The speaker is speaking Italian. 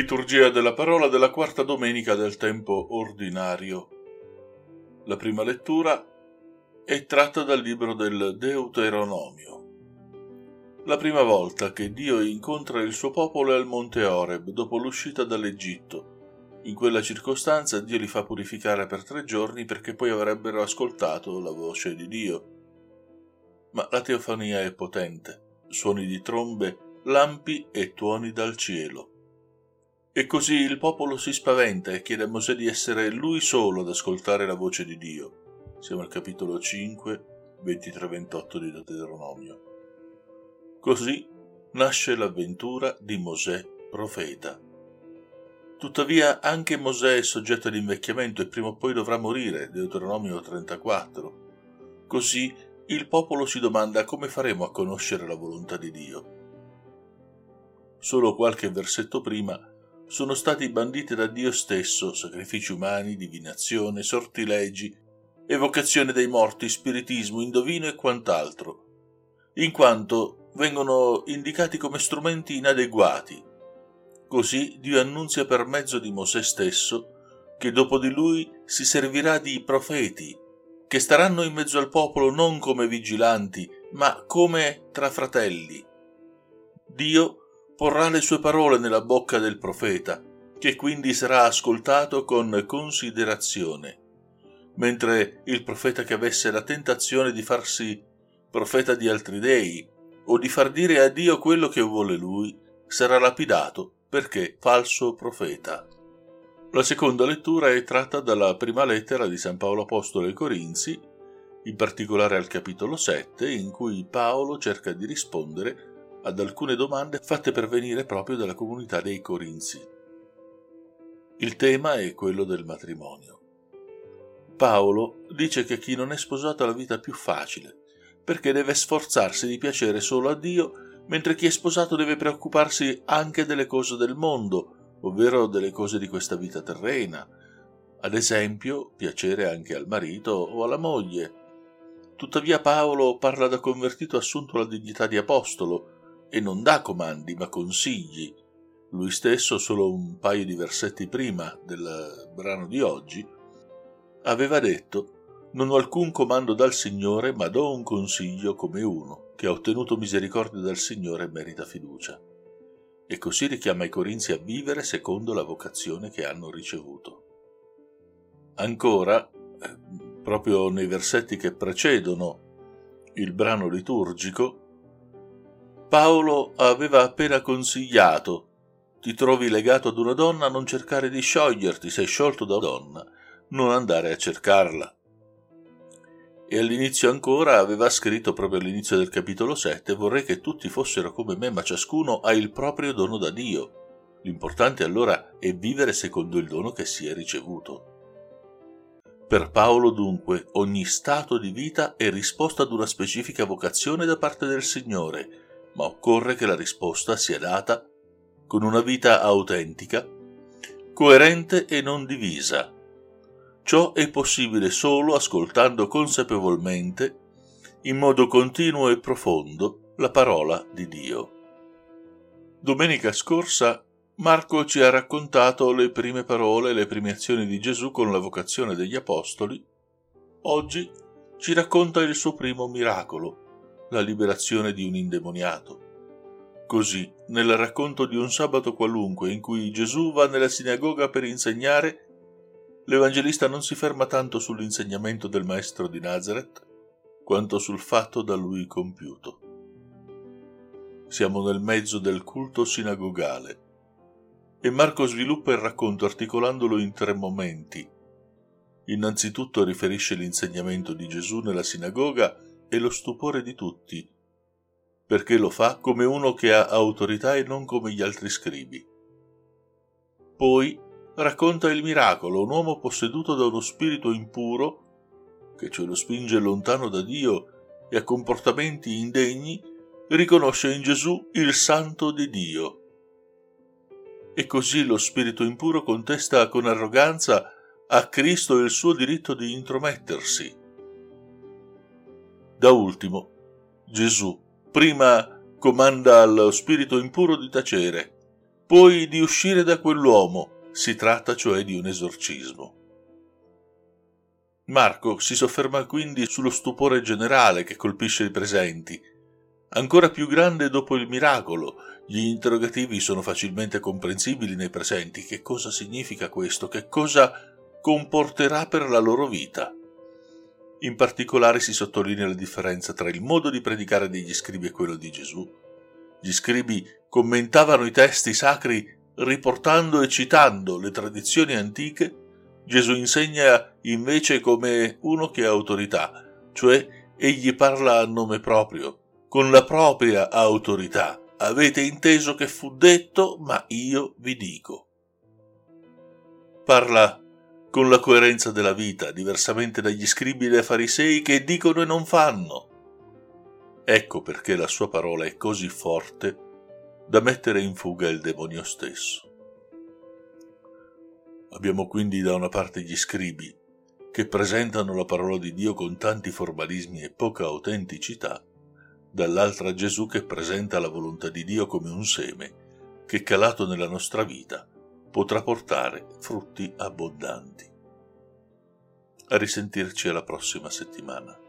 Liturgia della parola della quarta domenica del tempo ordinario. La prima lettura è tratta dal libro del Deuteronomio. La prima volta che Dio incontra il suo popolo è al monte Oreb, dopo l'uscita dall'Egitto. In quella circostanza Dio li fa purificare per 3 giorni perché poi avrebbero ascoltato la voce di Dio. Ma la teofania è potente, suoni di trombe, lampi e tuoni dal cielo. E così il popolo si spaventa e chiede a Mosè di essere lui solo ad ascoltare la voce di Dio. Siamo al capitolo 5, 23-28 di Deuteronomio. Così nasce l'avventura di Mosè, profeta. Tuttavia anche Mosè è soggetto ad invecchiamento e prima o poi dovrà morire, Deuteronomio 34. Così il popolo si domanda come faremo a conoscere la volontà di Dio. Solo qualche versetto prima sono stati banditi da Dio stesso sacrifici umani, divinazione, sortilegi, evocazione dei morti, spiritismo, indovino e quant'altro, in quanto vengono indicati come strumenti inadeguati. Così Dio annunzia per mezzo di Mosè stesso che dopo di lui si servirà di profeti, che staranno in mezzo al popolo non come vigilanti, ma come tra fratelli. Dio porrà le sue parole nella bocca del profeta, che quindi sarà ascoltato con considerazione, mentre il profeta che avesse la tentazione di farsi profeta di altri dei o di far dire a Dio quello che vuole lui, sarà lapidato perché falso profeta. La seconda lettura è tratta dalla prima lettera di San Paolo Apostolo ai Corinzi, in particolare al capitolo 7, in cui Paolo cerca di rispondere ad alcune domande fatte pervenire proprio dalla comunità dei Corinzi. Il tema è quello del matrimonio. Paolo dice che chi non è sposato ha la vita più facile, perché deve sforzarsi di piacere solo a Dio, mentre chi è sposato deve preoccuparsi anche delle cose del mondo, ovvero delle cose di questa vita terrena, ad esempio piacere anche al marito o alla moglie. Tuttavia Paolo parla da convertito assunto alla dignità di apostolo, e non dà comandi ma consigli. Lui stesso, solo un paio di versetti prima del brano di oggi, aveva detto: «Non ho alcun comando dal Signore, ma do un consiglio come uno, che ha ottenuto misericordia dal Signore e merita fiducia». E così richiama i Corinzi a vivere secondo la vocazione che hanno ricevuto. Ancora, proprio nei versetti che precedono il brano liturgico, Paolo aveva appena consigliato: ti trovi legato ad una donna, non cercare di scioglierti, sei sciolto da donna, non andare a cercarla. E all'inizio ancora aveva scritto, proprio all'inizio del capitolo 7, vorrei che tutti fossero come me, ma ciascuno ha il proprio dono da Dio. L'importante allora è vivere secondo il dono che si è ricevuto. Per Paolo dunque ogni stato di vita è risposta ad una specifica vocazione da parte del Signore, ma occorre che la risposta sia data con una vita autentica, coerente e non divisa. Ciò è possibile solo ascoltando consapevolmente, in modo continuo e profondo, la parola di Dio. Domenica scorsa Marco ci ha raccontato le prime parole e le prime azioni di Gesù con la vocazione degli Apostoli. Oggi ci racconta il suo primo miracolo, la liberazione di un indemoniato. Così, nel racconto di un sabato qualunque in cui Gesù va nella sinagoga per insegnare, l'Evangelista non si ferma tanto sull'insegnamento del maestro di Nazareth, quanto sul fatto da lui compiuto. Siamo nel mezzo del culto sinagogale e Marco sviluppa il racconto articolandolo in 3 momenti. Innanzitutto riferisce l'insegnamento di Gesù nella sinagoga e lo stupore di tutti, perché lo fa come uno che ha autorità e non come gli altri scribi. Poi racconta il miracolo, un uomo posseduto da uno spirito impuro, che ce lo spinge lontano da Dio e a comportamenti indegni, riconosce in Gesù il Santo di Dio. E così lo spirito impuro contesta con arroganza a Cristo il suo diritto di intromettersi. Da ultimo, Gesù prima comanda allo spirito impuro di tacere, poi di uscire da quell'uomo. Si tratta cioè di un esorcismo. Marco si sofferma quindi sullo stupore generale che colpisce i presenti. Ancora più grande dopo il miracolo, gli interrogativi sono facilmente comprensibili nei presenti. Che cosa significa questo? Che cosa comporterà per la loro vita? In particolare si sottolinea la differenza tra il modo di predicare degli scribi e quello di Gesù. Gli scribi commentavano i testi sacri riportando e citando le tradizioni antiche. Gesù insegna invece come uno che ha autorità, cioè egli parla a nome proprio, con la propria autorità. Avete inteso che fu detto, ma io vi dico. Parla con la coerenza della vita, diversamente dagli scribi e dai farisei che dicono e non fanno. Ecco perché la sua parola è così forte da mettere in fuga il demonio stesso. Abbiamo quindi da una parte gli scribi, che presentano la parola di Dio con tanti formalismi e poca autenticità, dall'altra Gesù che presenta la volontà di Dio come un seme che, calato nella nostra vita, potrà portare frutti abbondanti. A risentirci alla prossima settimana.